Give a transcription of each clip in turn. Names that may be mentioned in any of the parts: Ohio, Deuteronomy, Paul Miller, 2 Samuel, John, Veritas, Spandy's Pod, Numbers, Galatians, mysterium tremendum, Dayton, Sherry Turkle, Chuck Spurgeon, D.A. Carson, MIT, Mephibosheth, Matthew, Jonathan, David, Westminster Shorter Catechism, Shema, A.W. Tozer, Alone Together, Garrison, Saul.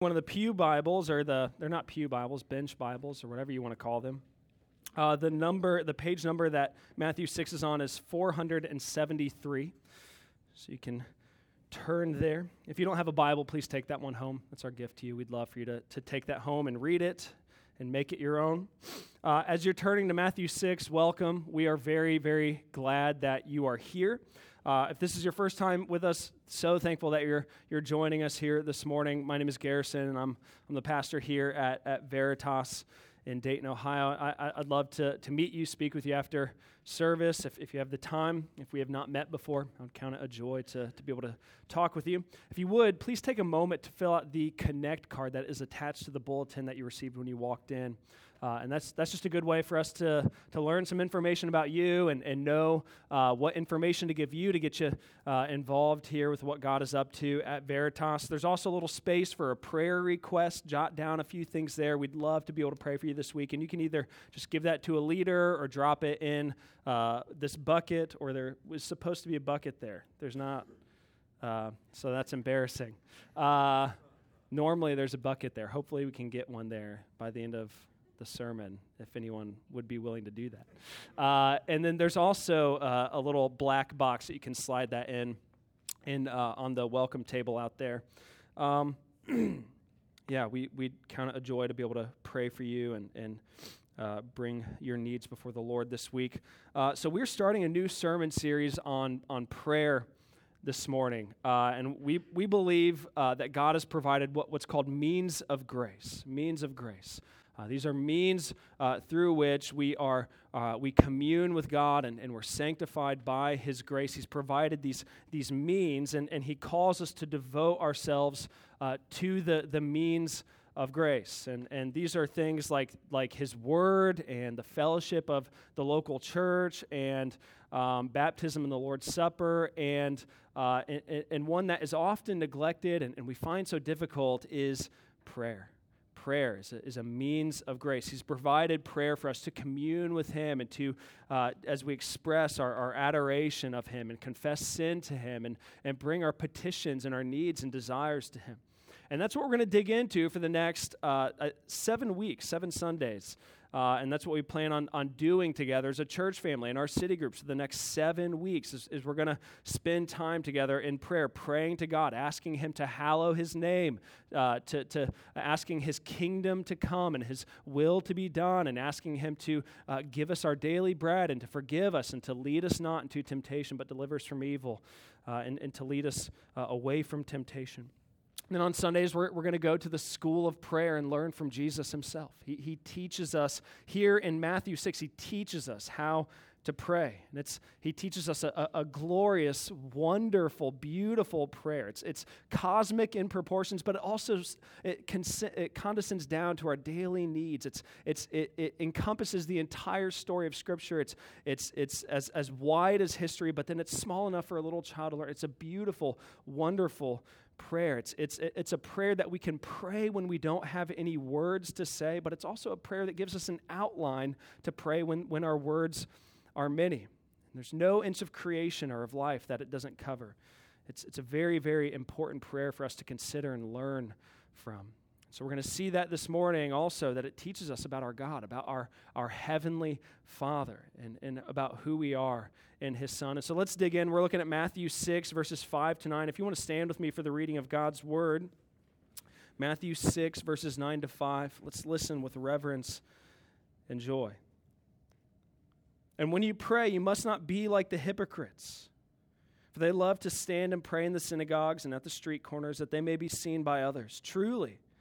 one of the pew Bibles, or they're not pew Bibles, bench Bibles, or whatever you want to call them, the page number that Matthew 6 is on is 473. So you can turn there. If you don't have a Bible, please take that one home. That's our gift to you. We'd love for you to take that home and read it and make it your own. As you're turning to Matthew 6, welcome. We are very, very glad that you are here. If this is your first time with us, so thankful that you're joining us here this morning. My name is Garrison, and I'm the pastor here at Veritas in Dayton, Ohio. I'd love to meet you, speak with you after service, if you have the time. If we have not met before, I would count it a joy to be able to talk with you. If you would, please take a moment to fill out the Connect card that is attached to the bulletin that you received when you walked in. And that's just a good way for us to learn some information about you and know what information to give you to get you involved here with what God is up to at Veritas. There's also a little space for a prayer request. Jot down a few things there. We'd love to be able to pray for you this week. And you can either just give that to a leader or drop it in this bucket, or there was supposed to be a bucket there. There's not. So that's embarrassing. Normally there's a bucket there. Hopefully we can get one there by the end of the sermon, if anyone would be willing to do that. And then there's also a little black box that you can slide that in on the welcome table out there. Yeah, we count it a joy to be able to pray for you and bring your needs before the Lord this week. So we're starting a new sermon series on prayer this morning, and we believe that God has provided what's called means of grace. Means of grace. These are means through which we commune with God and we're sanctified by His grace. He's provided these means, and He calls us to devote ourselves to the means of grace. And these are things like His Word and the fellowship of the local church and baptism and the Lord's Supper. And one that is often neglected and we find so difficult is prayer. Prayer is a means of grace. He's provided prayer for us to commune with Him and to, as we express our adoration of Him and confess sin to Him and bring our petitions and our needs and desires to Him. And that's what we're going to dig into for the next 7 weeks, 7 Sundays. And that's what we plan on doing together as a church family in our city groups for the next 7 weeks is we're going to spend time together in prayer, praying to God, asking Him to hallow His name, to asking His kingdom to come and His will to be done, and asking Him to give us our daily bread and to forgive us and to lead us not into temptation but deliver us from evil and to lead us away from temptation. And then on Sundays, we're going to go to the school of prayer and learn from Jesus Himself. He teaches us here in Matthew 6, He teaches us how to pray. And He teaches us a glorious, wonderful, beautiful prayer. It's cosmic in proportions, but it also it condescends down to our daily needs. It encompasses the entire story of Scripture. It's as wide as history, but then it's small enough for a little child to learn. It's a beautiful, wonderful prayer. It's a prayer that we can pray when we don't have any words to say, but it's also a prayer that gives us an outline to pray when our words are many. And there's no inch of creation or of life that it doesn't cover. It's a very, very important prayer for us to consider and learn from. So we're going to see that this morning also, that it teaches us about our God, about our Heavenly Father, and about who we are in His Son. And so let's dig in. We're looking at Matthew 6, verses 5-9. If you want to stand with me for the reading of God's Word, Matthew 6, verses 9-5. Let's listen with reverence and joy. And when you pray, you must not be like the hypocrites, for they love to stand and pray in the synagogues and at the street corners, that they may be seen by others. Truly,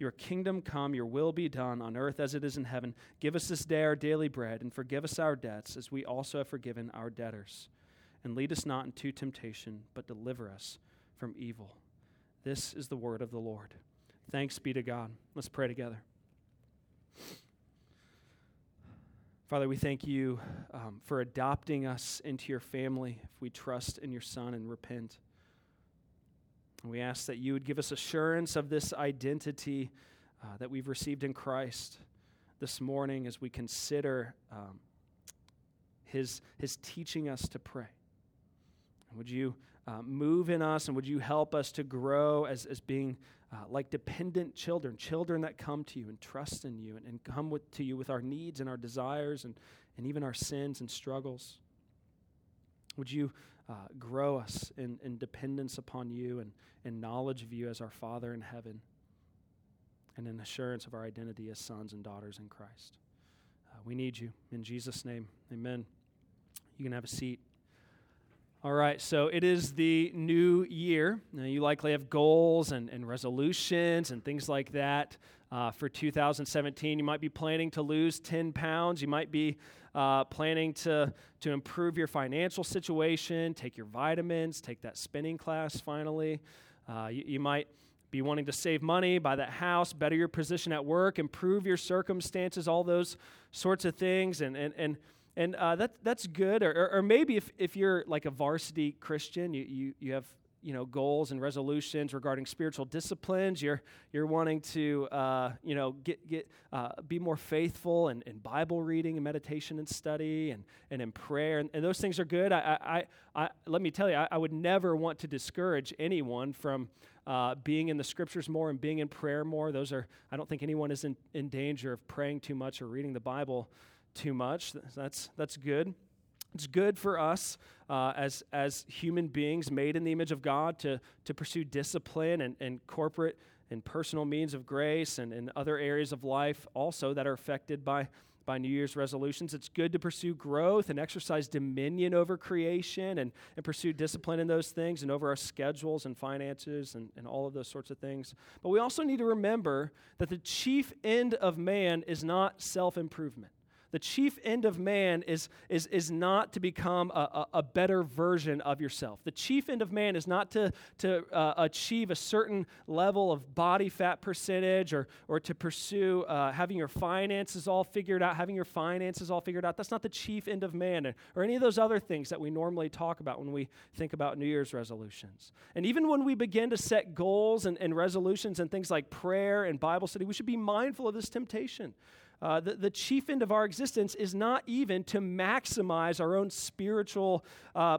Your kingdom come, your will be done on earth as it is in heaven. Give us this day our daily bread, and forgive us our debts as we also have forgiven our debtors. And lead us not into temptation, but deliver us from evil. This is the word of the Lord. Thanks be to God. Let's pray together. Father, we thank you for adopting us into your family if we trust in your Son and repent. And we ask that you would give us assurance of this identity that we've received in Christ this morning as we consider his teaching us to pray. And would you move in us, and would you help us to grow as being like dependent children that come to you and trust in you and come to you with our needs and our desires and even our sins and struggles. Would you grow us in dependence upon you and in knowledge of you as our Father in heaven and in assurance of our identity as sons and daughters in Christ. We need you. In Jesus' name, amen. You can have a seat. All right, so it is the new year. Now, you likely have goals and resolutions and things like that for 2017. You might be planning to lose 10 pounds. You might be planning to improve your financial situation, take your vitamins, take that spinning class finally. You might be wanting to save money, buy that house, better your position at work, improve your circumstances, all those sorts of things. And that's good, or maybe if you're like a varsity Christian, you have goals and resolutions regarding spiritual disciplines. You're wanting to be more faithful in Bible reading and meditation and study and in prayer, and those things are good. I let me tell you, I would never want to discourage anyone from being in the Scriptures more and being in prayer more. Those are, I don't think anyone is in danger of praying too much or reading the Bible too much. That's good. It's good for us as human beings made in the image of God to pursue discipline and corporate and personal means of grace and in other areas of life also that are affected by New Year's resolutions. It's good to pursue growth and exercise dominion over creation and pursue discipline in those things and over our schedules and finances and all of those sorts of things. But we also need to remember that the chief end of man is not self-improvement. The chief end of man is not to become a better version of yourself. The chief end of man is not to achieve a certain level of body fat percentage or to pursue having your finances all figured out, That's not the chief end of man or any of those other things that we normally talk about when we think about New Year's resolutions. And even when we begin to set goals and resolutions and things like prayer and Bible study, we should be mindful of this temptation. The chief end of our existence is not even to maximize our own spiritual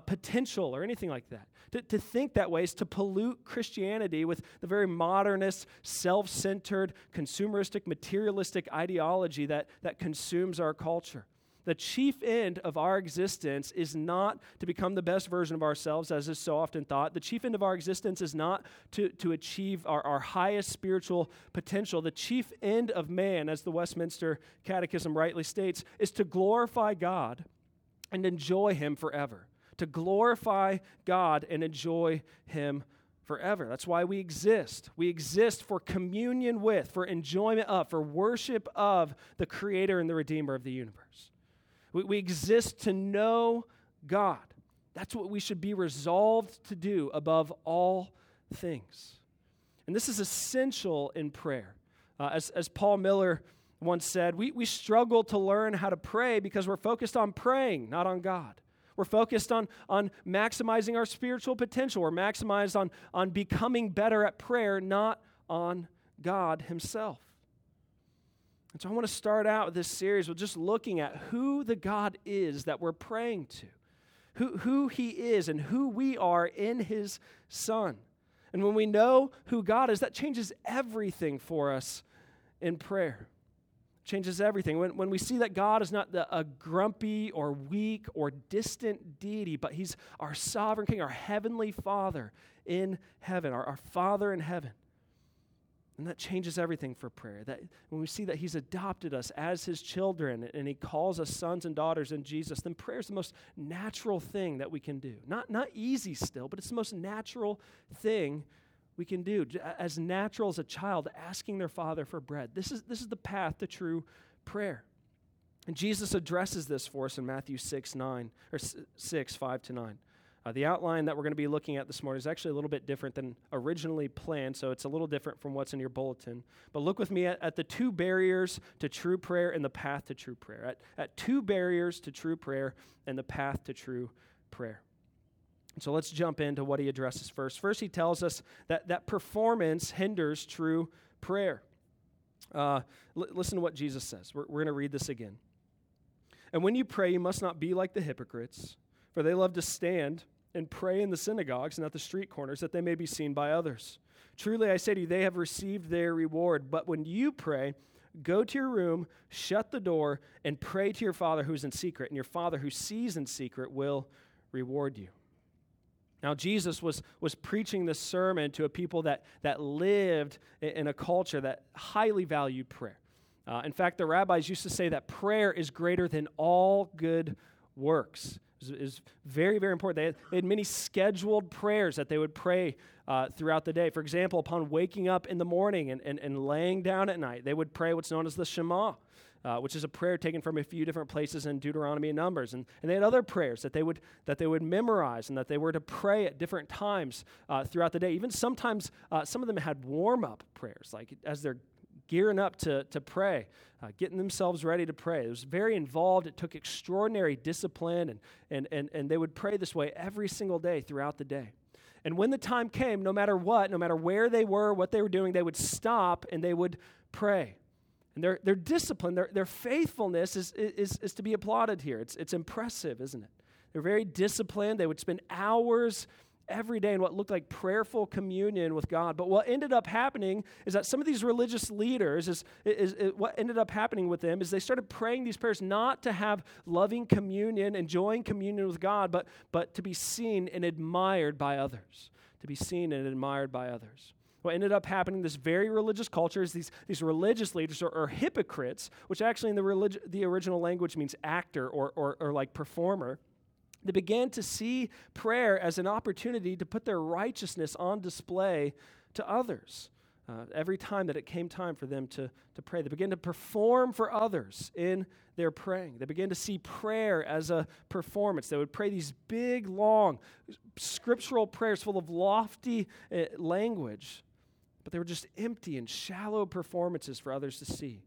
potential or anything like that. To think that way is to pollute Christianity with the very modernist, self-centered, consumeristic, materialistic ideology that consumes our culture. The chief end of our existence is not to become the best version of ourselves, as is so often thought. The chief end of our existence is not to achieve our highest spiritual potential. The chief end of man, as the Westminster Catechism rightly states, is to glorify God and enjoy Him forever. To glorify God and enjoy Him forever. That's why we exist. We exist for communion with, for enjoyment of, for worship of the Creator and the Redeemer of the universe. We exist to know God. That's what we should be resolved to do above all things. And this is essential in prayer. As Paul Miller once said, we struggle to learn how to pray because we're focused on praying, not on God. We're focused on maximizing our spiritual potential. We're maximized on becoming better at prayer, not on God Himself. And so I want to start out this series with just looking at who the God is that we're praying to, who He is and who we are in His Son. And when we know who God is, that changes everything for us in prayer. Changes everything. When we see that God is not a grumpy or weak or distant deity, but He's our sovereign King, our heavenly Father in heaven, our Father in heaven. And that changes everything for prayer. That when we see that He's adopted us as His children and He calls us sons and daughters in Jesus, then prayer is the most natural thing that we can do. Not easy still, but it's the most natural thing we can do. As natural as a child asking their father for bread. This is the path to true prayer. And Jesus addresses this for us in Matthew 6, 5 to 9. The outline that we're going to be looking at this morning is actually a little bit different than originally planned, so it's a little different from what's in your bulletin. But look with me at the two barriers to true prayer and the path to true prayer. At two barriers to true prayer and the path to true prayer. So let's jump into what he addresses first. First, he tells us that performance hinders true prayer. Listen to what Jesus says. We're going to read this again. And when you pray, you must not be like the hypocrites, for they love to stand and pray in the synagogues and at the street corners, that they may be seen by others. Truly, I say to you, they have received their reward. But when you pray, go to your room, shut the door, and pray to your Father who is in secret, and your Father who sees in secret will reward you. Now, Jesus was preaching this sermon to a people that lived in a culture that highly valued prayer. In fact, the rabbis used to say that prayer is greater than all good works. It was very, very important. They had many scheduled prayers that they would pray throughout the day. For example, upon waking up in the morning and laying down at night, they would pray what's known as the Shema, which is a prayer taken from a few different places in Deuteronomy and Numbers. And they had other prayers that they would memorize and that they were to pray at different times throughout the day. Even sometimes, some of them had warm-up prayers, like as they're gearing up to pray, getting themselves ready to pray. It was very involved. It took extraordinary discipline, and they would pray this way every single day throughout the day. And when the time came, no matter what, no matter where they were, what they were doing, they would stop and they would pray. And their discipline, their faithfulness is to be applauded here. It's impressive, isn't it? They're very disciplined. They would spend hours every day in what looked like prayerful communion with God. But what ended up happening is that some of these religious leaders, what ended up happening with them is they started praying these prayers not to have loving communion, enjoying communion with God, but to be seen and admired by others. To be seen and admired by others. What ended up happening in this very religious culture is these religious leaders are hypocrites, which actually in the original language means actor or like performer. They began to see prayer as an opportunity to put their righteousness on display to others. Every time that it came time for them to pray, they began to perform for others in their praying. They began to see prayer as a performance. They would pray these big, long, scriptural prayers full of lofty language, but they were just empty and shallow performances for others to see.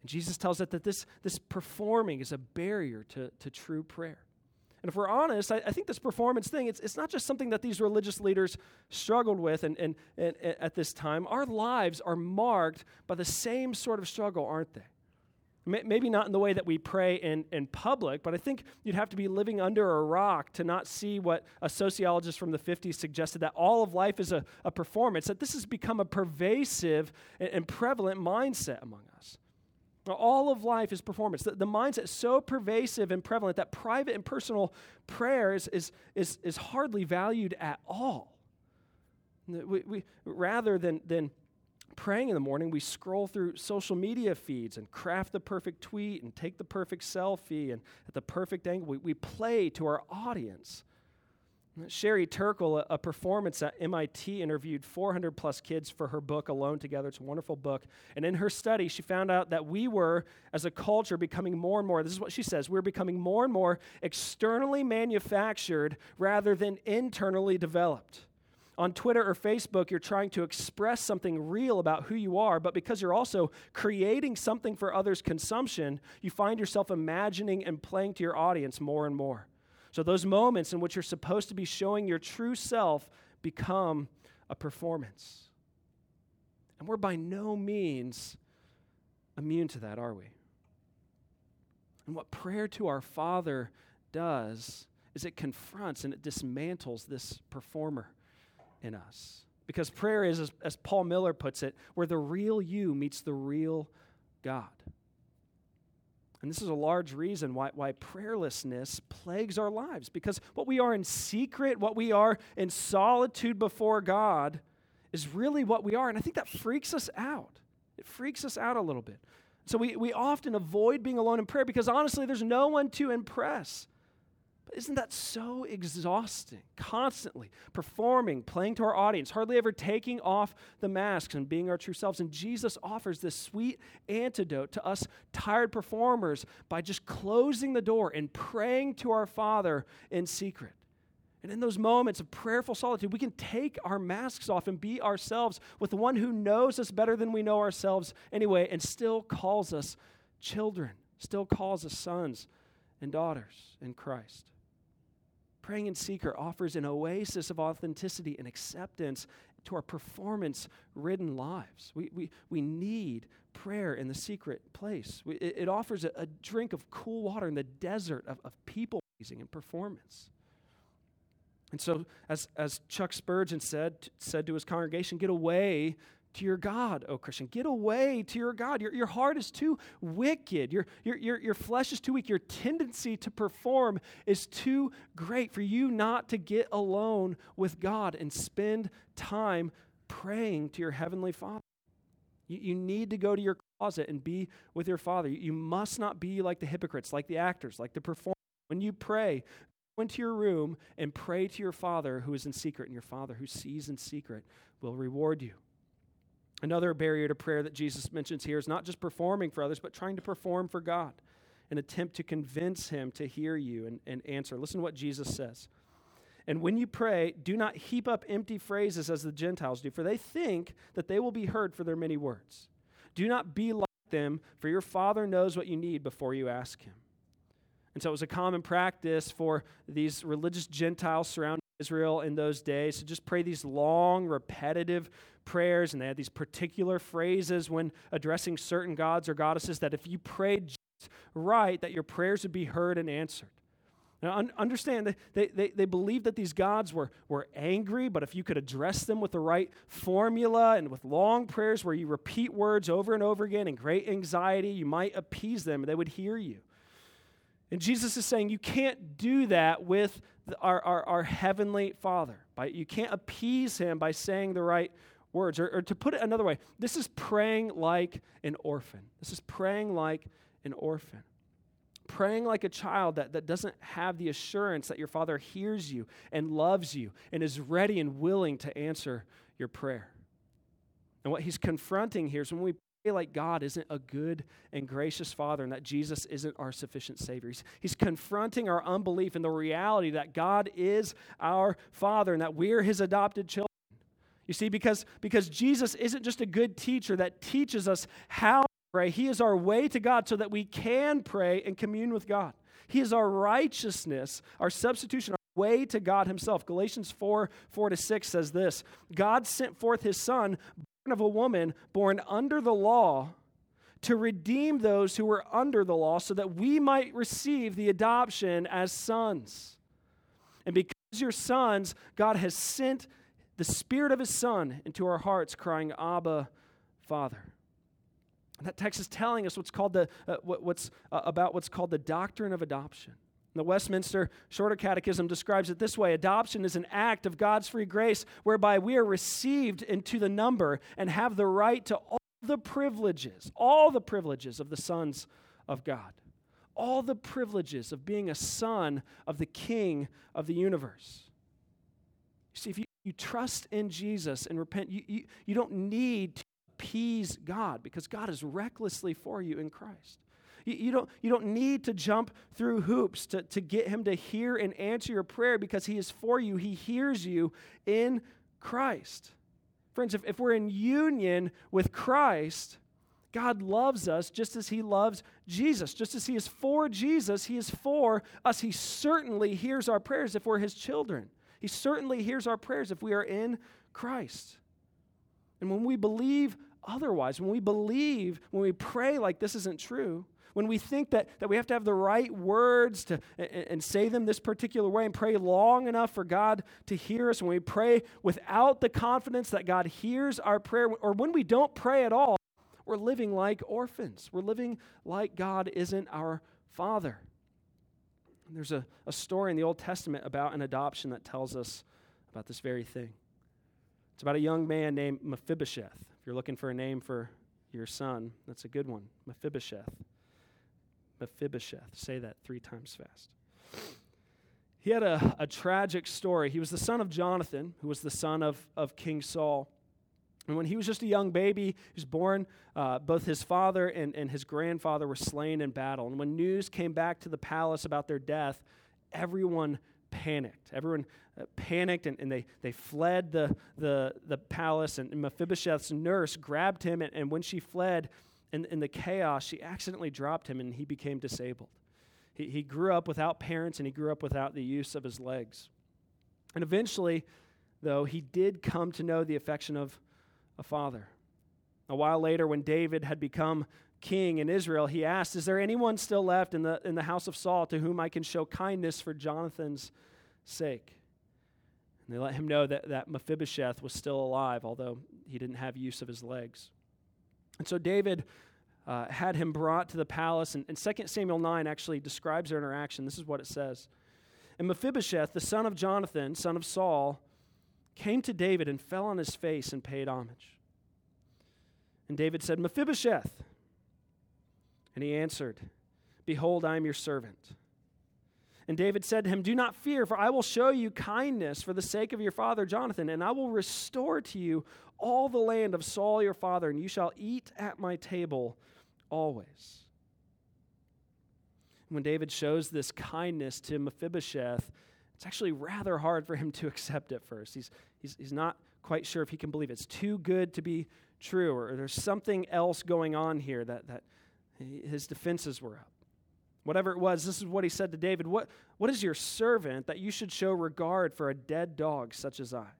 And Jesus tells us that this performing is a barrier to true prayer. And if we're honest, I think this performance thing, it's not just something that these religious leaders struggled with and at this time. Our lives are marked by the same sort of struggle, aren't they? Maybe not in the way that we pray in public, but I think you'd have to be living under a rock to not see what a sociologist from the 50s suggested, that all of life is a performance, that this has become a pervasive and prevalent mindset among us. All of life is performance. The mindset is so pervasive and prevalent that private and personal prayer is hardly valued at all. We rather than praying in the morning, we scroll through social media feeds and craft the perfect tweet and take the perfect selfie and at the perfect angle. We play to our audience. Sherry Turkle, a performance at MIT, interviewed 400-plus kids for her book, Alone Together. It's a wonderful book. And in her study, she found out that we were, as a culture, becoming more and more, this is what she says, we're becoming more and more externally manufactured rather than internally developed. On Twitter or Facebook, you're trying to express something real about who you are, but because you're also creating something for others' consumption, you find yourself imagining and playing to your audience more and more. So those moments in which you're supposed to be showing your true self become a performance. And we're by no means immune to that, are we? And what prayer to our Father does is it confronts and it dismantles this performer in us. Because prayer is, as Paul Miller puts it, where the real you meets the real God. And this is a large reason why prayerlessness plagues our lives, because what we are in secret, what we are in solitude before God is really what we are. And I think that freaks us out. It freaks us out a little bit. So we often avoid being alone in prayer because honestly, there's no one to impress. But isn't that so exhausting? Constantly performing, playing to our audience, hardly ever taking off the masks and being our true selves. And Jesus offers this sweet antidote to us tired performers by just closing the door and praying to our Father in secret. And in those moments of prayerful solitude, we can take our masks off and be ourselves with the one who knows us better than we know ourselves anyway, and still calls us children, still calls us sons and daughters in Christ. Praying in secret offers an oasis of authenticity and acceptance to our performance-ridden lives. We need prayer in the secret place. It offers a drink of cool water in the desert of people-pleasing and performance. And so, as Chuck Spurgeon said to his congregation, get away to your God, O Christian. Get away to your God. Your heart is too wicked. Your flesh is too weak. Your tendency to perform is too great for you not to get alone with God and spend time praying to your Heavenly Father. You need to go to your closet and be with your Father. You must not be like the hypocrites, like the actors, like the performers. When you pray, go into your room and pray to your Father who is in secret, and your Father who sees in secret will reward you. Another barrier to prayer that Jesus mentions here is not just performing for others, but trying to perform for God, an attempt to convince him to hear you and answer. Listen to what Jesus says. And when you pray, do not heap up empty phrases as the Gentiles do, for they think that they will be heard for their many words. Do not be like them, for your Father knows what you need before you ask him. And so it was a common practice for these religious Gentiles surrounding Israel in those days to just pray these long, repetitive prayers, and they had these particular phrases when addressing certain gods or goddesses that if you prayed just right, that your prayers would be heard and answered. Now, understand, they believed that these gods were angry, but if you could address them with the right formula and with long prayers where you repeat words over and over again in great anxiety, you might appease them and they would hear you. And Jesus is saying you can't do that with our Heavenly Father. You can't appease him by saying the right words. Or to put it another way, this is praying like an orphan. This is praying like an orphan. Praying like a child that doesn't have the assurance that your Father hears you and loves you and is ready and willing to answer your prayer. And what he's confronting here is when we like God isn't a good and gracious Father and that Jesus isn't our sufficient Savior. He's confronting our unbelief in the reality that God is our Father and that we're his adopted children. You see, because Jesus isn't just a good teacher that teaches us how to pray. He is our way to God so that we can pray and commune with God. He is our righteousness, our substitution, our way to God himself. Galatians 4:4-6 says this, God sent forth his Son, of a woman born under the law to redeem those who were under the law so that we might receive the adoption as sons. And because you're sons, God has sent the Spirit of his Son into our hearts, crying, Abba, Father. And that text is telling us what's called the doctrine of adoption. The Westminster Shorter Catechism describes it this way. Adoption is an act of God's free grace whereby we are received into the number and have the right to all the privileges of the sons of God, all the privileges of being a son of the King of the universe. You see, if you trust in Jesus and repent, you don't need to appease God because God is recklessly for you in Christ. You don't need to jump through hoops to get him to hear and answer your prayer because he is for you. He hears you in Christ. Friends, if we're in union with Christ, God loves us just as he loves Jesus. Just as he is for Jesus, he is for us. He certainly hears our prayers if we're his children. He certainly hears our prayers if we are in Christ. And when we believe otherwise, when we pray like this isn't true, when we think that we have to have the right words and say them this particular way and pray long enough for God to hear us, when we pray without the confidence that God hears our prayer, or when we don't pray at all, we're living like orphans. We're living like God isn't our Father. And there's a story in the Old Testament about an adoption that tells us about this very thing. It's about a young man named Mephibosheth. If you're looking for a name for your son, that's a good one, Mephibosheth. Mephibosheth. Say that 3 times fast. He had a tragic story. He was the son of Jonathan, who was the son of King Saul. And when he was just a young baby, he was born, both his father and his grandfather were slain in battle. And when news came back to the palace about their death, everyone panicked. Everyone panicked, and they fled the palace, and Mephibosheth's nurse grabbed him, and when she fled in the chaos, she accidentally dropped him, and he became disabled. He grew up without parents, and he grew up without the use of his legs. And eventually, though, he did come to know the affection of a father. A while later, when David had become king in Israel, he asked, "Is there anyone still left in the house of Saul to whom I can show kindness for Jonathan's sake?" And they let him know that Mephibosheth was still alive, although he didn't have use of his legs. And so David had him brought to the palace, and 2 Samuel 9 actually describes their interaction. This is what it says. "And Mephibosheth, the son of Jonathan, son of Saul, came to David and fell on his face and paid homage. And David said, 'Mephibosheth.' And he answered, 'Behold, I am your servant.' And David said to him, 'Do not fear, for I will show you kindness for the sake of your father Jonathan, and I will restore to you all the land of Saul your father, and you shall eat at my table always.'" When David shows this kindness to Mephibosheth, it's actually rather hard for him to accept at first. He's not quite sure if he can believe it. It's too good to be true, or there's something else going on here that his defenses were up. Whatever it was, this is what he said to David, What is your servant that you should show regard for a dead dog such as I?"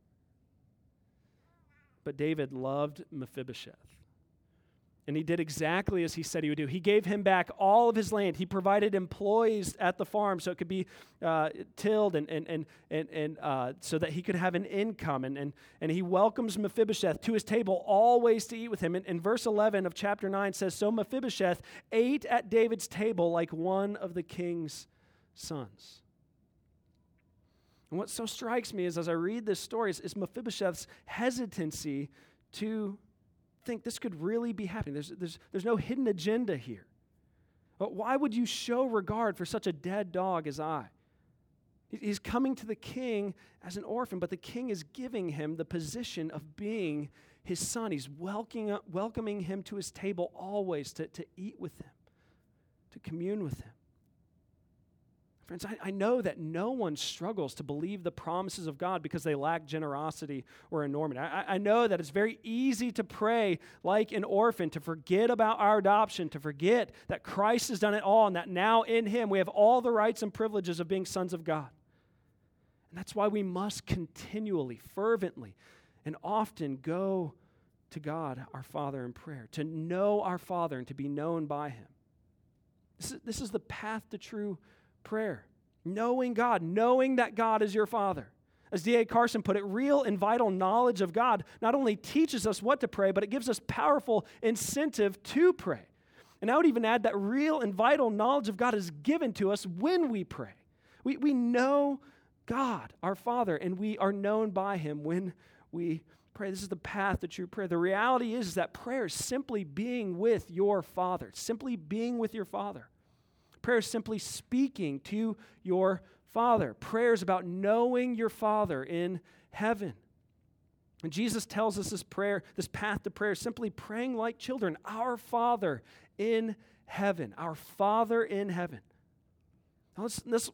But David loved Mephibosheth. And he did exactly as he said he would do. He gave him back all of his land. He provided employees at the farm so it could be tilled and so that he could have an income. And he welcomes Mephibosheth to his table, always to eat with him. And verse 11 of chapter 9 says, "So Mephibosheth ate at David's table like one of the king's sons." And what so strikes me is, as I read this story, is Mephibosheth's hesitancy to think this could really be happening. There's no hidden agenda here. But why would you show regard for such a dead dog as I? He's coming to the king as an orphan, but the king is giving him the position of being his son. He's welcoming him to his table always to eat with him, to commune with him. Friends, I know that no one struggles to believe the promises of God because they lack generosity or enormity. I know that it's very easy to pray like an orphan, to forget about our adoption, to forget that Christ has done it all and that now in him we have all the rights and privileges of being sons of God. And that's why we must continually, fervently, and often go to God, our Father, in prayer, to know our Father and to be known by him. This is the path to true prayer, knowing God, knowing that God is your Father. As D.A. Carson put it, real and vital knowledge of God not only teaches us what to pray, but it gives us powerful incentive to pray. And I would even add that real and vital knowledge of God is given to us when we pray. We know God, our Father, and we are known by him when we pray. This is the path to true prayer. The reality is that prayer is simply being with your Father, simply being with your Father. Prayer is simply speaking to your Father. Prayer is about knowing your Father in heaven. And Jesus tells us this path to prayer, is simply praying like children. Our Father in heaven. Our Father in heaven. Now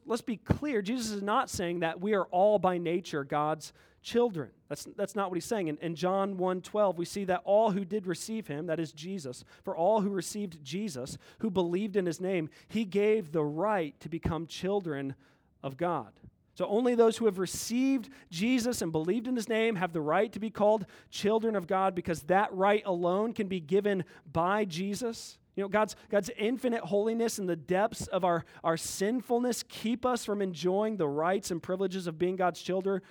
let's be clear. Jesus is not saying that we are all by nature God's children. That's not what he's saying. In John 1:12, we see that all who did receive him, that is Jesus, for all who received Jesus, who believed in his name, he gave the right to become children of God. So only those who have received Jesus and believed in his name have the right to be called children of God, because that right alone can be given by Jesus. You know, God's infinite holiness and the depths of our sinfulness keep us from enjoying the rights and privileges of being God's children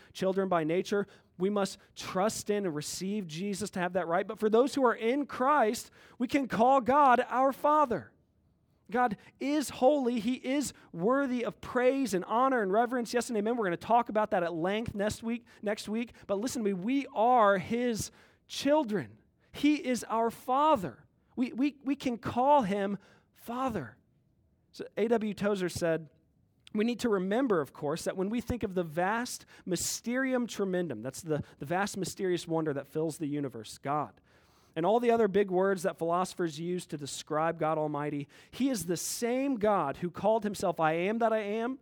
by nature. We must trust in and receive Jesus to have that right. But for those who are in Christ, we can call God our Father. God is holy. He is worthy of praise and honor and reverence. Yes and amen. We're going to talk about that at length next week. But listen to me, we are his children. He is our Father. We can call him Father. So A.W. Tozer said, we need to remember, of course, that when we think of the vast mysterium tremendum, that's the vast mysterious wonder that fills the universe, God, and all the other big words that philosophers use to describe God Almighty, he is the same God who called himself I Am That I Am,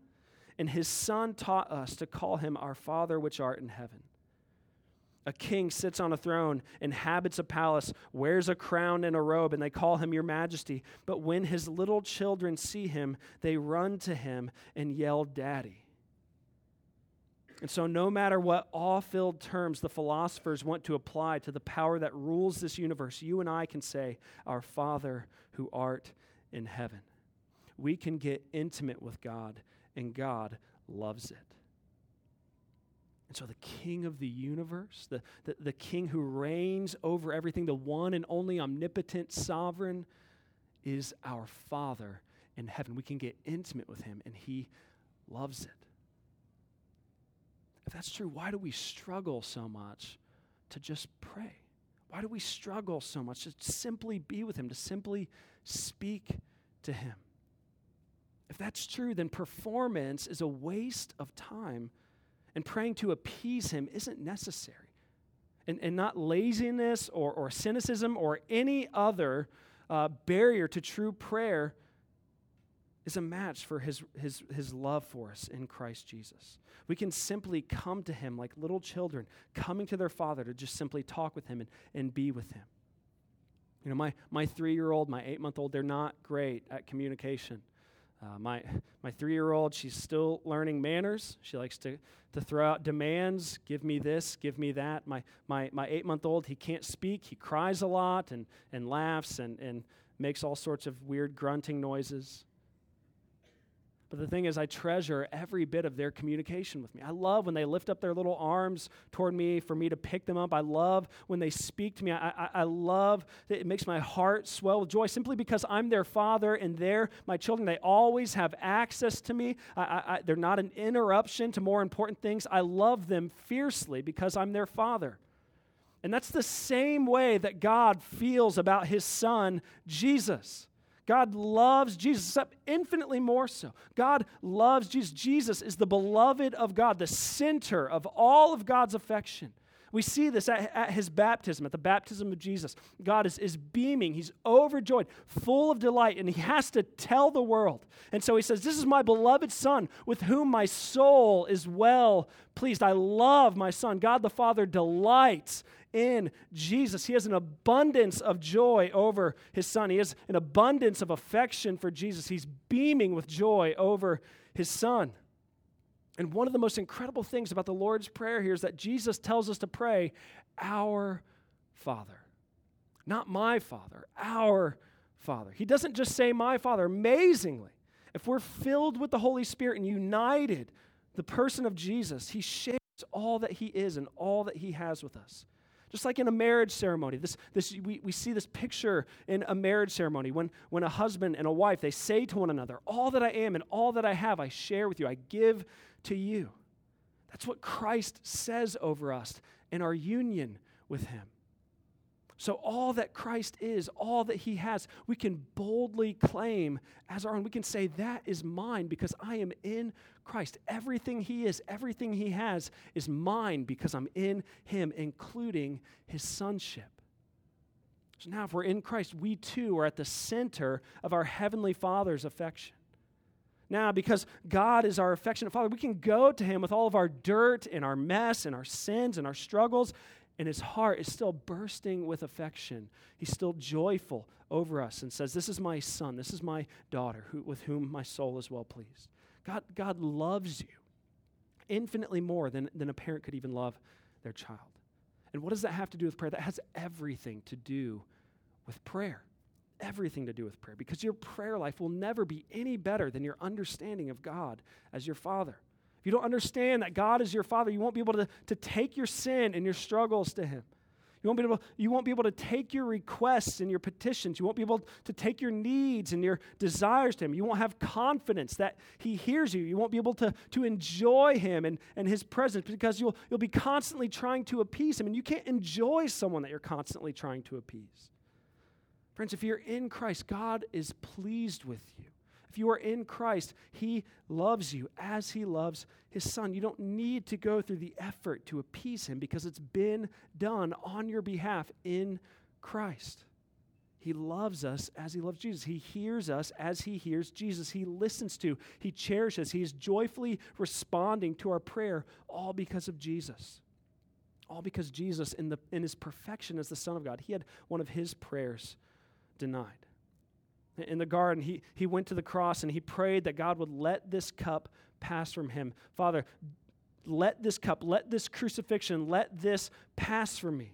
and his Son taught us to call him our Father which art in heaven. A king sits on a throne, inhabits a palace, wears a crown and a robe, and they call him your majesty. But when his little children see him, they run to him and yell, Daddy. And so no matter what awe-filled terms the philosophers want to apply to the power that rules this universe, you and I can say, Our Father who art in heaven. We can get intimate with God, and God loves it. And so the King of the universe, the King who reigns over everything, the one and only omnipotent sovereign, is our Father in heaven. We can get intimate with him, and he loves it. If that's true, why do we struggle so much to just pray? Why do we struggle so much to simply be with him, to simply speak to him? If that's true, then performance is a waste of time. And praying to appease him isn't necessary. And not laziness or cynicism or any other barrier to true prayer is a match for his love for us in Christ Jesus. We can simply come to him like little children, coming to their father to just simply talk with him and be with him. You know, my 3-year-old, my 8-month-old, they're not great at communication. My 3-year-old, she's still learning manners. She likes to throw out demands, give me this, give me that. My 8-month-old, he can't speak. He cries a lot and laughs and makes all sorts of weird grunting noises. But the thing is, I treasure every bit of their communication with me. I love when they lift up their little arms toward me for me to pick them up. I love when they speak to me. I love that it makes my heart swell with joy simply because I'm their father and they're my children. They always have access to me. They're not an interruption to more important things. I love them fiercely because I'm their father. And that's the same way that God feels about his Son, Jesus. God loves Jesus infinitely more so. God loves Jesus. Jesus is the beloved of God, the center of all of God's affection. We see this at his baptism, at the baptism of Jesus. God is beaming. He's overjoyed, full of delight, and he has to tell the world. And so he says, this is my beloved Son with whom my soul is well pleased. I love my Son. God the Father delights in Jesus. He has an abundance of joy over his Son. He has an abundance of affection for Jesus. He's beaming with joy over his Son. And one of the most incredible things about the Lord's Prayer here is that Jesus tells us to pray, Our Father. Not my Father, our Father. He doesn't just say my Father. Amazingly, if we're filled with the Holy Spirit and united the person of Jesus, he shares all that he is and all that he has with us. Just like in a marriage ceremony, we see this picture in a marriage ceremony when a husband and a wife, they say to one another, all that I am and all that I have, I share with you, I give to you. That's what Christ says over us in our union with him. So all that Christ is, all that he has, we can boldly claim as our own. We can say, that is mine because I am in Christ. Everything he is, everything he has is mine because I'm in him, including his sonship. So now if we're in Christ, we too are at the center of our Heavenly Father's affection. Now, because God is our affectionate Father, we can go to him with all of our dirt and our mess and our sins and our struggles, and his heart is still bursting with affection. He's still joyful over us and says, this is my Son, this is my daughter, with whom my soul is well pleased. God loves you infinitely more than a parent could even love their child. And what does that have to do with prayer? That has everything to do with prayer. Everything to do with prayer. Because your prayer life will never be any better than your understanding of God as your Father. If you don't understand that God is your Father, you won't be able to take your sin and your struggles to him. You won't be able to take your requests and your petitions. You won't be able to take your needs and your desires to him. You won't have confidence that he hears you. You won't be able to enjoy him and his presence because you'll be constantly trying to appease him. And you can't enjoy someone that you're constantly trying to appease. Friends, if you're in Christ, God is pleased with you. If you are in Christ, he loves you as he loves his Son. You don't need to go through the effort to appease him because it's been done on your behalf in Christ. He loves us as he loves Jesus. He hears us as he hears Jesus. He listens to, he cherishes, he is joyfully responding to our prayer, all because of Jesus. All because Jesus, in his perfection as the Son of God, he had one of his prayers denied. In the garden, he went to the cross and he prayed that God would let this cup pass from him. Father, let this cup, let this crucifixion, let this pass from me.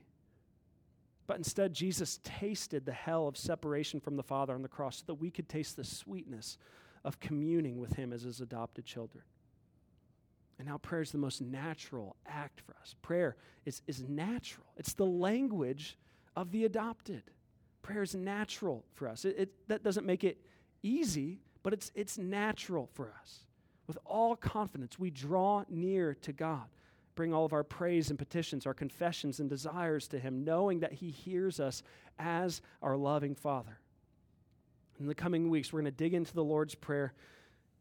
But instead, Jesus tasted the hell of separation from the Father on the cross so that we could taste the sweetness of communing with him as his adopted children. And now prayer is the most natural act for us. Prayer is natural. It's the language of the adopted. Prayer is natural for us. That doesn't make it easy, but it's natural for us. With all confidence, we draw near to God, bring all of our praise and petitions, our confessions and desires to him, knowing that he hears us as our loving Father. In the coming weeks, we're going to dig into the Lord's Prayer,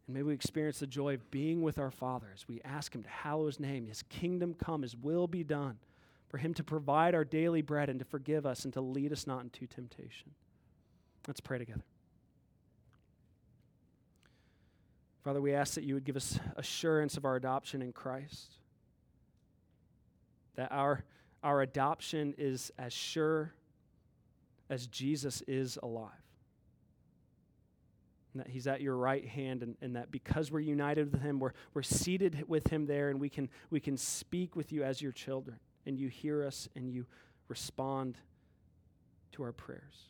and may we experience the joy of being with our Father as we ask him to hallow his name, his kingdom come, his will be done, for him to provide our daily bread and to forgive us and to lead us not into temptation. Let's pray together. Father, we ask that you would give us assurance of our adoption in Christ, that our adoption is as sure as Jesus is alive, and that he's at your right hand, and that because we're united with him, we're seated with him there, and we can speak with you as your children, and you hear us, and you respond to our prayers.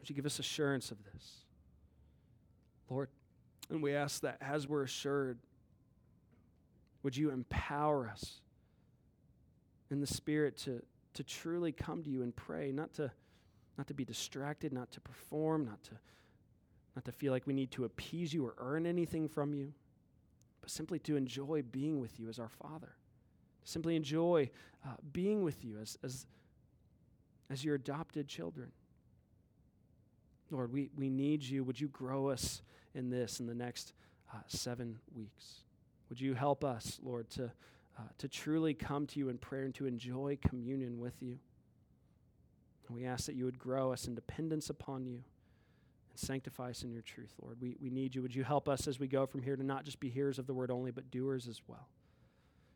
Would you give us assurance of this, Lord? And we ask that as we're assured, would you empower us in the Spirit to truly come to you and pray, not to be distracted, not to perform, not to feel like we need to appease you or earn anything from you, but simply to enjoy being with you as our Father. Simply enjoy being with you as your adopted children. Lord, we need you. Would you grow us in this in the next 7 weeks? Would you help us, Lord, to truly come to you in prayer and to enjoy communion with you? And we ask that you would grow us in dependence upon you and sanctify us in your truth, Lord. We need you. Would you help us as we go from here to not just be hearers of the word only, but doers as well?